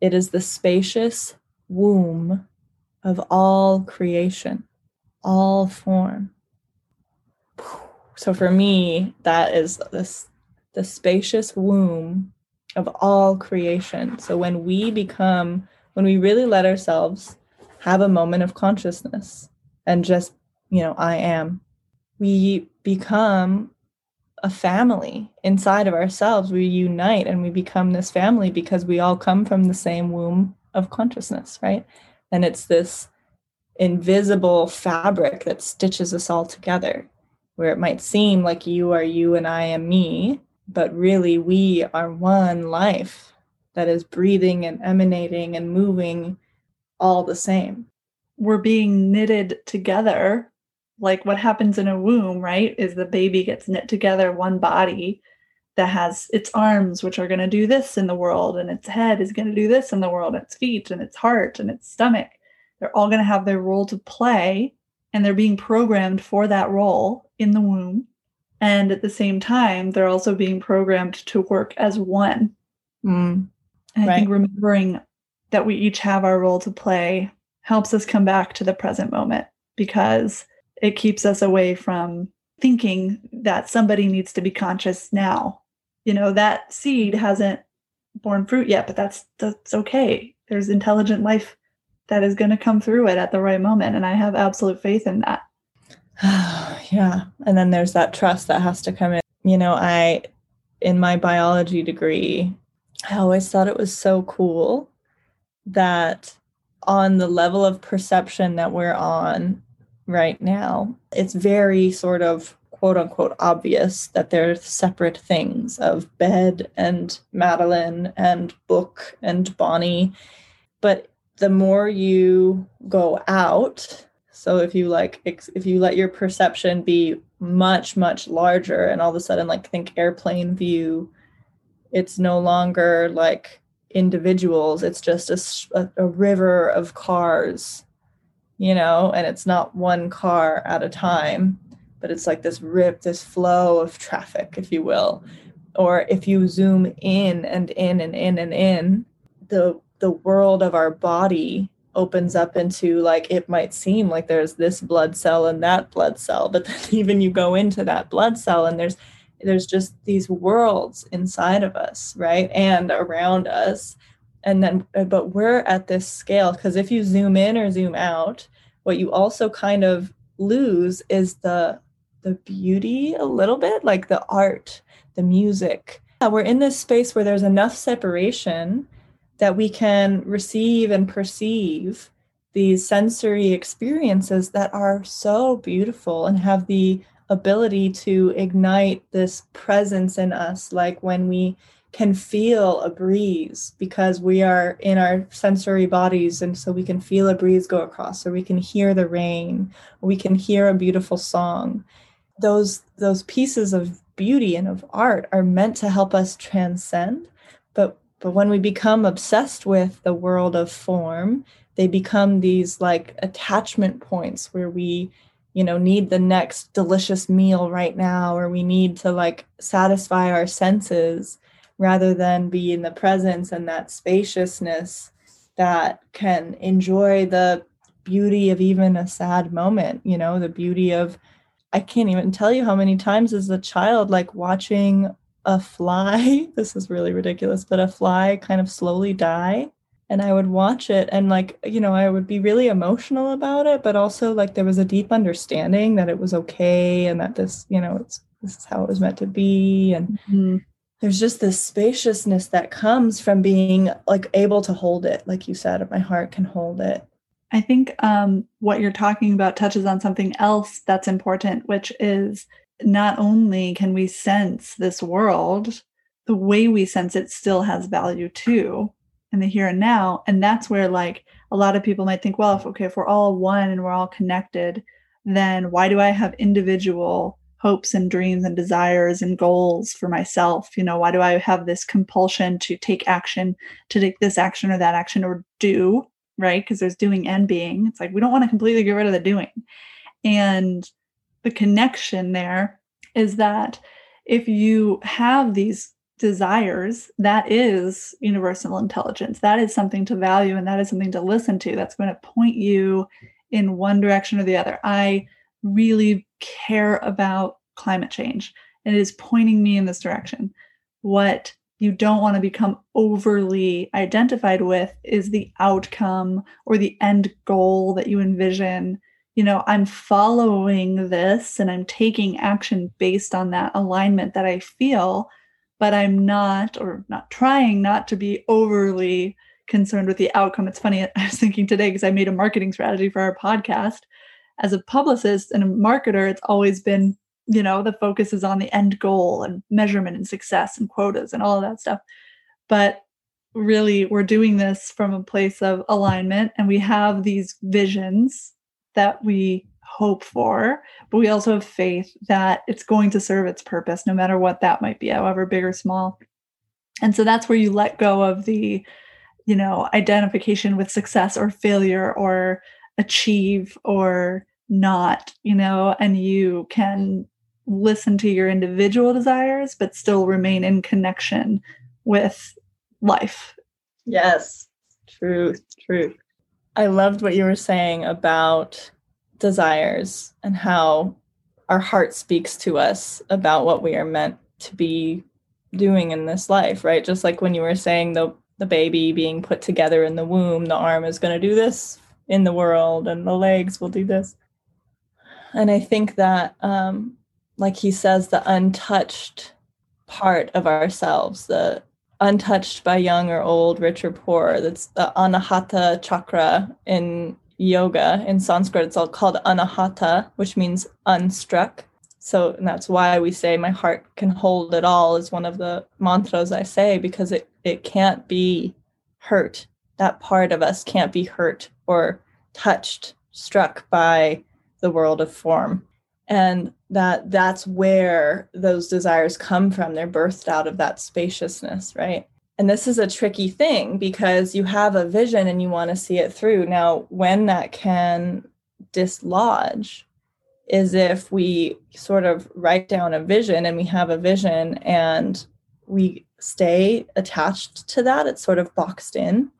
It is the spacious womb of all creation, all form. So for me, that is this, the spacious womb of all creation. So when we become, when we really let ourselves have a moment of consciousness and just, you know, I am, we become a family inside of ourselves. We unite and we become this family because we all come from the same womb of consciousness, right? And it's this invisible fabric that stitches us all together, where it might seem like you are you and I am me, but really we are one life that is breathing and emanating and moving all the same. We're being knitted together. Like what happens in a womb, right, is the baby gets knit together, one body that has its arms, which are going to do this in the world, and its head is going to do this in the world, its feet and its heart and its stomach. They're all going to have their role to play, and they're being programmed for that role in the womb. And at the same time, they're also being programmed to work as one. Mm, and I right. think remembering that we each have our role to play helps us come back to the present moment, because it keeps us away from thinking that somebody needs to be conscious now. You know, that seed hasn't borne fruit yet, but that's that's okay. There's intelligent life that is going to come through it at the right moment. And I have absolute faith in that. Yeah. And then there's that trust that has to come in. You know, I, in my biology degree, I always thought it was so cool that on the level of perception that we're on right now, it's very sort of quote unquote obvious that they're separate things of bed and Madeline and book and Bonnie. But the more you go out, so if you like, if you let your perception be much, much larger, and all of a sudden, like think airplane view, it's no longer like individuals. It's just a, a river of cars. You know, and it's not one car at a time, but it's like this rip, this flow of traffic, if you will. Or if you zoom in and in and in and in, the the world of our body opens up into, like, it might seem like there's this blood cell and that blood cell, but then even you go into that blood cell and there's there's just these worlds inside of us, right? And around us. And then, but we're at this scale, because if you zoom in or zoom out, what you also kind of lose is the the beauty a little bit, like the art, the music. Yeah, we're in this space where there's enough separation that we can receive and perceive these sensory experiences that are so beautiful and have the ability to ignite this presence in us, like when we can feel a breeze because we are in our sensory bodies. And so we can feel a breeze go across, or we can hear the rain, or we can hear a beautiful song. Those, those pieces of beauty and of art are meant to help us transcend. But, but when we become obsessed with the world of form, they become these like attachment points where we, you know, need the next delicious meal right now, or we need to like satisfy our senses, rather than be in the presence and that spaciousness that can enjoy the beauty of even a sad moment, you know, the beauty of, I can't even tell you how many times as a child, like watching a fly, this is really ridiculous, but a fly kind of slowly die. And I would watch it and like, you know, I would be really emotional about it, but also like there was a deep understanding that it was okay and that this, you know, it's, this is how it was meant to be. And mm-hmm. There's just this spaciousness that comes from being like able to hold it. Like you said, my heart can hold it. I think um, what you're talking about touches on something else that's important, which is not only can we sense this world, the way we sense it still has value too, in the here and now. And that's where, like, a lot of people might think, well, if, okay, if we're all one and we're all connected, then why do I have individual hopes and dreams and desires and goals for myself? You know, why do I have this compulsion to take action, to take this action or that action or do, right? Because there's doing and being. It's like, we don't want to completely get rid of the doing. And the connection there is that if you have these desires, that is universal intelligence. That is something to value, and that is something to listen to. That's going to point you in one direction or the other. I really care about climate change, and it is pointing me in this direction. What you don't want to become overly identified with is the outcome or the end goal that you envision. You know, I'm following this and I'm taking action based on that alignment that I feel, but I'm not, or not trying not to be overly concerned with the outcome. It's funny, I was thinking today, because I made a marketing strategy for our podcast. As a publicist and a marketer, it's always been, you know, the focus is on the end goal and measurement and success and quotas and all of that stuff. But really, we're doing this from a place of alignment, and we have these visions that we hope for, but we also have faith that it's going to serve its purpose, no matter what that might be, however big or small. And so that's where you let go of the, you know, identification with success or failure or achieve or not, you know, and you can listen to your individual desires, but still remain in connection with life. Yes, true, true. I loved what you were saying about desires and how our heart speaks to us about what we are meant to be doing in this life, right? Just like when you were saying the the baby being put together in the womb, the arm is going to do this in the world and the legs will do this. And I think that, um, like he says, the untouched part of ourselves, the untouched by young or old, rich or poor, that's the anahata chakra in yoga. In Sanskrit, it's all called anahata, which means unstruck. So, and that's why we say my heart can hold it all is one of the mantras I say, because it, it can't be hurt. That part of us can't be hurt or touched, struck by the world of form. And that that's where those desires come from. They're birthed out of that spaciousness, right? And this is a tricky thing, because you have a vision and you want to see it through. Now, when that can dislodge is if we sort of write down a vision, and we have a vision and we stay attached to that. It's sort of boxed in,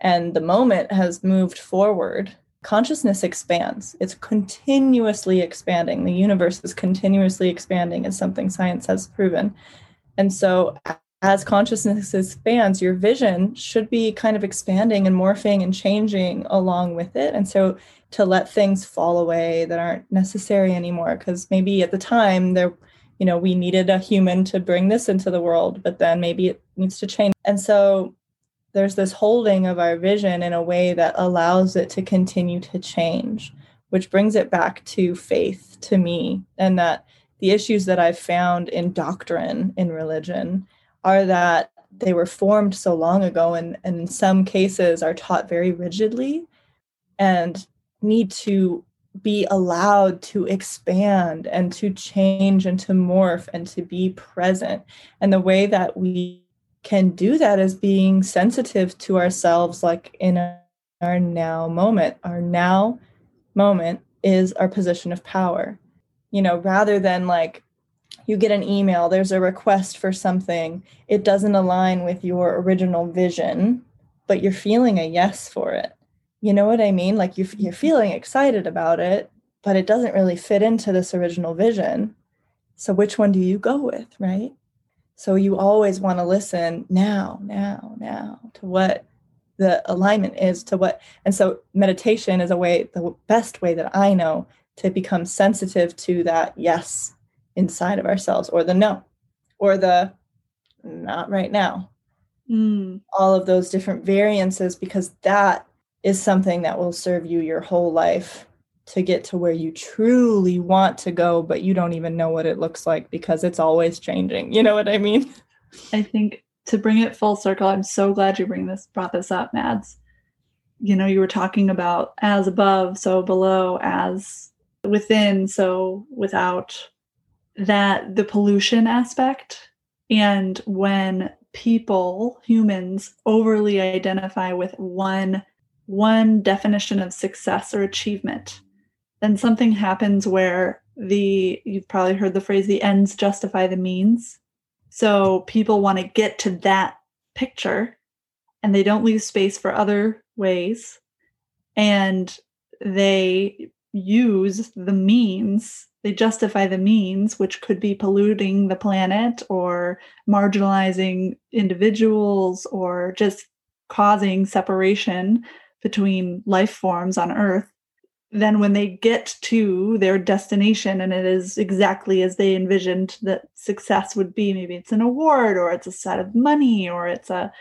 and the moment has moved forward. Consciousness expands. It's continuously expanding. The universe is continuously expanding. It's something science has proven. And so as consciousness expands, your vision should be kind of expanding and morphing and changing along with it. And so to let things fall away that aren't necessary anymore, because maybe at the time there, you know, we needed a human to bring this into the world, but then maybe it needs to change. And so there's this holding of our vision in a way that allows it to continue to change, which brings it back to faith to me. And that the issues that I've found in doctrine, in religion, are that they were formed so long ago, and, and in some cases are taught very rigidly and need to be allowed to expand and to change and to morph and to be present. And the way that we can do that is being sensitive to ourselves, like in a, our now moment. Our now moment is our position of power. You know, rather than like, you get an email, there's a request for something, it doesn't align with your original vision, but you're feeling a yes for it. You know what I mean? Like you, you're feeling excited about it, but it doesn't really fit into this original vision. So which one do you go with, right? So you always want to listen now, now, now to what the alignment is, to what. And so meditation is a way, the best way that I know, to become sensitive to that yes inside of ourselves, or the no, or the not right now, mm. all of those different variances, because that is something that will serve you your whole life to get to where you truly want to go, but you don't even know what it looks like because it's always changing. You know what I mean? I think to bring it full circle, I'm so glad you bring this, brought this up, Mads. You know, you were talking about as above, so below, as within, so without, that the pollution aspect. And when people, humans, overly identify with one, one definition of success or achievement, then something happens where the, you've probably heard the phrase, the ends justify the means. So people want to get to that picture and they don't leave space for other ways. And they use the means, they justify the means, which could be polluting the planet or marginalizing individuals or just causing separation between life forms on Earth. Then when they get to their destination and it is exactly as they envisioned that success would be, maybe it's an award or it's a set of money or it's a,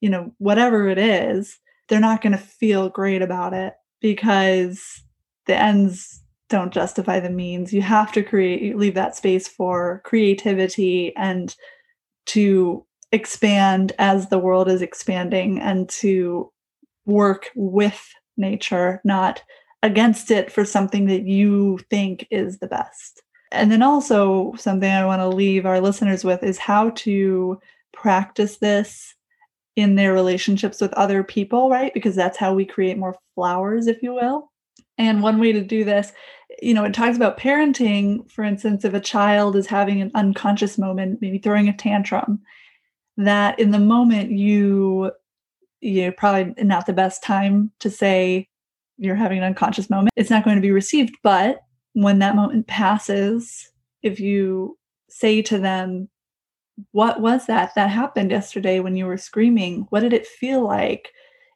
you know, whatever it is, they're not going to feel great about it because the ends don't justify the means. You have to create, you leave that space for creativity and to expand as the world is expanding and to work with nature, not against it for something that you think is the best. And then also something I want to leave our listeners with is how to practice this in their relationships with other people, right? Because that's how we create more flowers, if you will. And one way to do this, you know, it talks about parenting, for instance, if a child is having an unconscious moment, maybe throwing a tantrum, that in the moment you, you're probably not the best time to say you're having an unconscious moment. It's not going to be received. But when that moment passes, if you say to them, what was that? That happened yesterday when you were screaming. What did it feel like?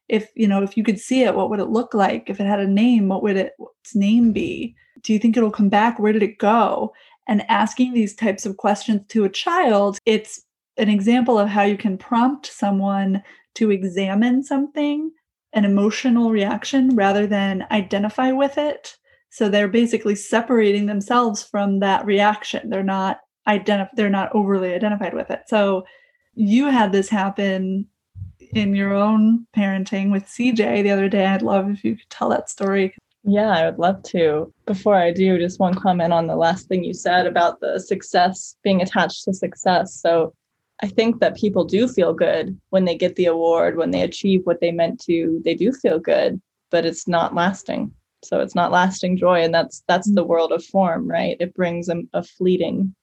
If, you know, if you could see it, what would it look like? If it had a name, what would it, its name be? Do you think it'll come back? Where did it go? And asking these types of questions to a child, it's an example of how you can prompt someone to examine something, an emotional reaction, rather than identify with it. So they're basically separating themselves from that reaction. They're not identif- they're not overly identified with it. So you had this happen in your own parenting with C J the other day. I'd love if you could tell that story. Yeah, I would love to. Before I do, just one comment on the last thing you said about the success, being attached to success. So I think that people do feel good when they get the award, when they achieve what they meant to, they do feel good, but it's not lasting. So it's not lasting joy. And that's, that's the world of form, right? It brings a, a fleeting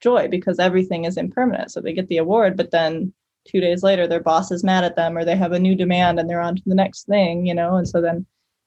joy because everything is impermanent. So they get the award, but then two days later, their boss is mad at them or they have a new demand and they're on to the next thing, you know? And so then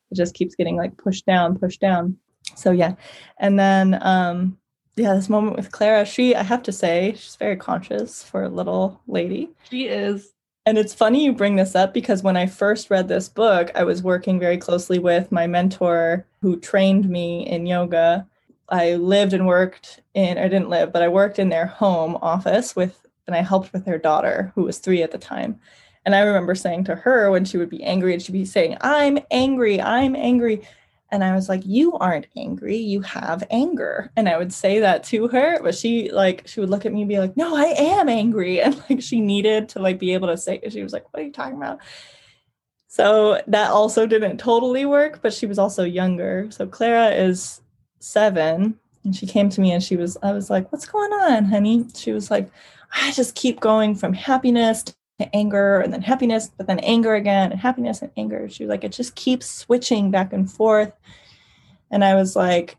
it just keeps getting like pushed down, pushed down. So yeah. And then, um, yeah, this moment with Clara, she, I have to say, she's very conscious for a little lady. She is. And it's funny you bring this up because when I first read this book, I was working very closely with my mentor who trained me in yoga. I lived and worked in, I didn't live, but I worked in their home office with, and I helped with their daughter, who was three at the time. And I remember saying to her when she would be angry and she'd be saying, I'm angry, I'm angry. And I was like, you aren't angry, you have anger. And I would say that to her, but she like, she would look at me and be like, no, I am angry. And like, she needed to like, be able to say, she was like, what are you talking about? So that also didn't totally work, but she was also younger. So Clara is seven and she came to me and she was, I was like, what's going on, honey? She was like, I just keep going from happiness to anger and then happiness, but then anger again and happiness and anger. She was like, it just keeps switching back and forth. And I was like,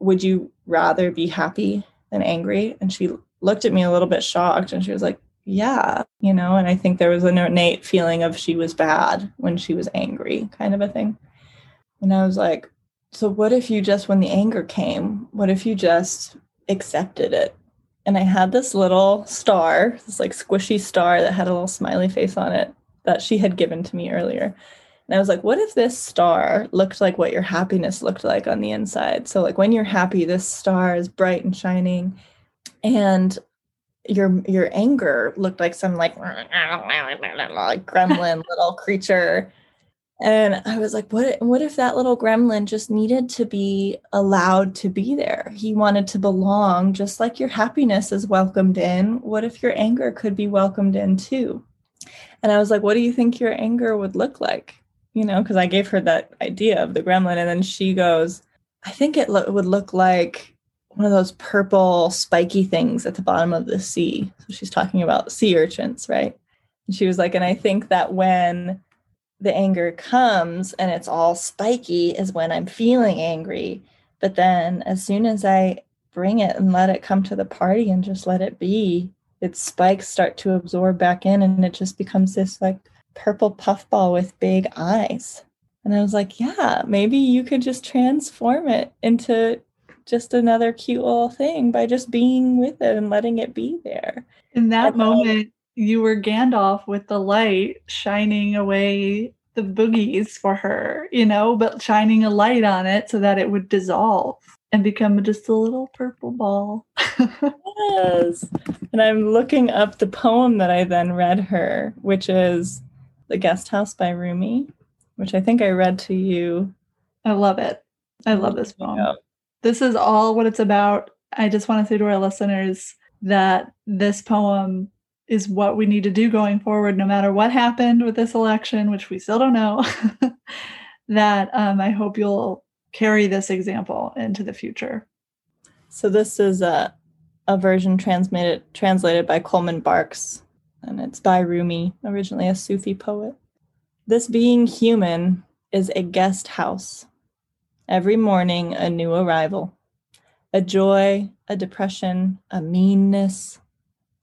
would you rather be happy than angry? And she looked at me a little bit shocked and she was like, yeah, you know, and I think there was an innate feeling of she was bad when she was angry, kind of a thing. And I was like, so what if you just, when the anger came, what if you just accepted it? And I had this little star, this like squishy star that had a little smiley face on it that she had given to me earlier. And I was like, what if this star looked like what your happiness looked like on the inside? So like when you're happy, this star is bright and shining. And your your anger looked like some like, like gremlin little creature. And I was like, what, what if that little gremlin just needed to be allowed to be there? He wanted to belong, just like your happiness is welcomed in. What if your anger could be welcomed in too? And I was like, what do you think your anger would look like? You know, because I gave her that idea of the gremlin. And then she goes, I think it lo- would look like one of those purple spiky things at the bottom of the sea. So she's talking about sea urchins, right? And she was like, and I think that when the anger comes and it's all spiky is when I'm feeling angry. But then as soon as I bring it and let it come to the party and just let it be, its spikes start to absorb back in and it just becomes this like purple puffball with big eyes. And I was like, yeah, maybe you could just transform it into just another cute little thing by just being with it and letting it be there. In that and moment, then, you were Gandalf with the light shining away the boogies for her, you know, but shining a light on it so that it would dissolve and become just a little purple ball. Yes. And I'm looking up the poem that I then read her, which is The Guest House by Rumi, which I think I read to you. I love it. I love this poem. Yeah. This is all what it's about. I just want to say to our listeners that this poem is what we need to do going forward, no matter what happened with this election, which we still don't know, that um, I hope you'll carry this example into the future. So this is a, a version transmitted, translated by Coleman Barks, and it's by Rumi, originally a Sufi poet. This being human is a guest house. Every morning, a new arrival, a joy, a depression, a meanness.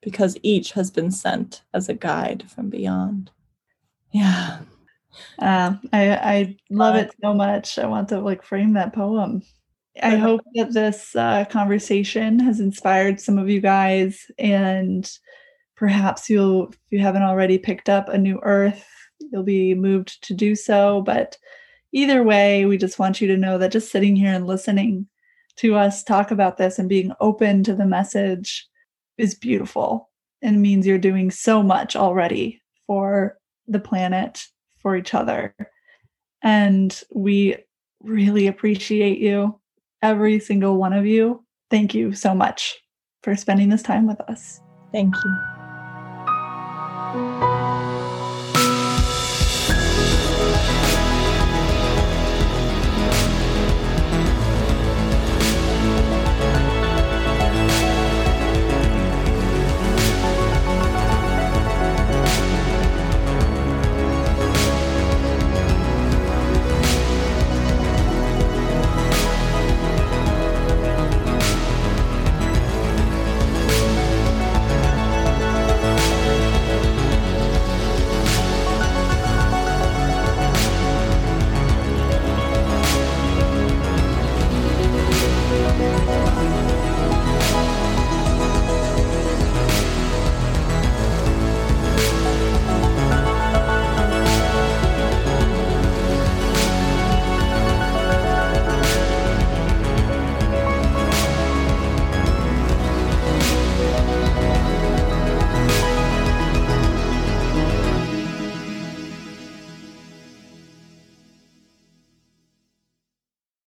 because each has been sent as a guide from beyond. Yeah. Uh, I, I love it so much. I want to like frame that poem. I hope that this uh, conversation has inspired some of you guys, and perhaps you'll, if you haven't already picked up A New Earth, you'll be moved to do so. But either way, we just want you to know that just sitting here and listening to us talk about this and being open to the message is beautiful and means you're doing so much already for the planet, for each other. And we really appreciate you, every single one of you. Thank you so much for spending this time with us. Thank you.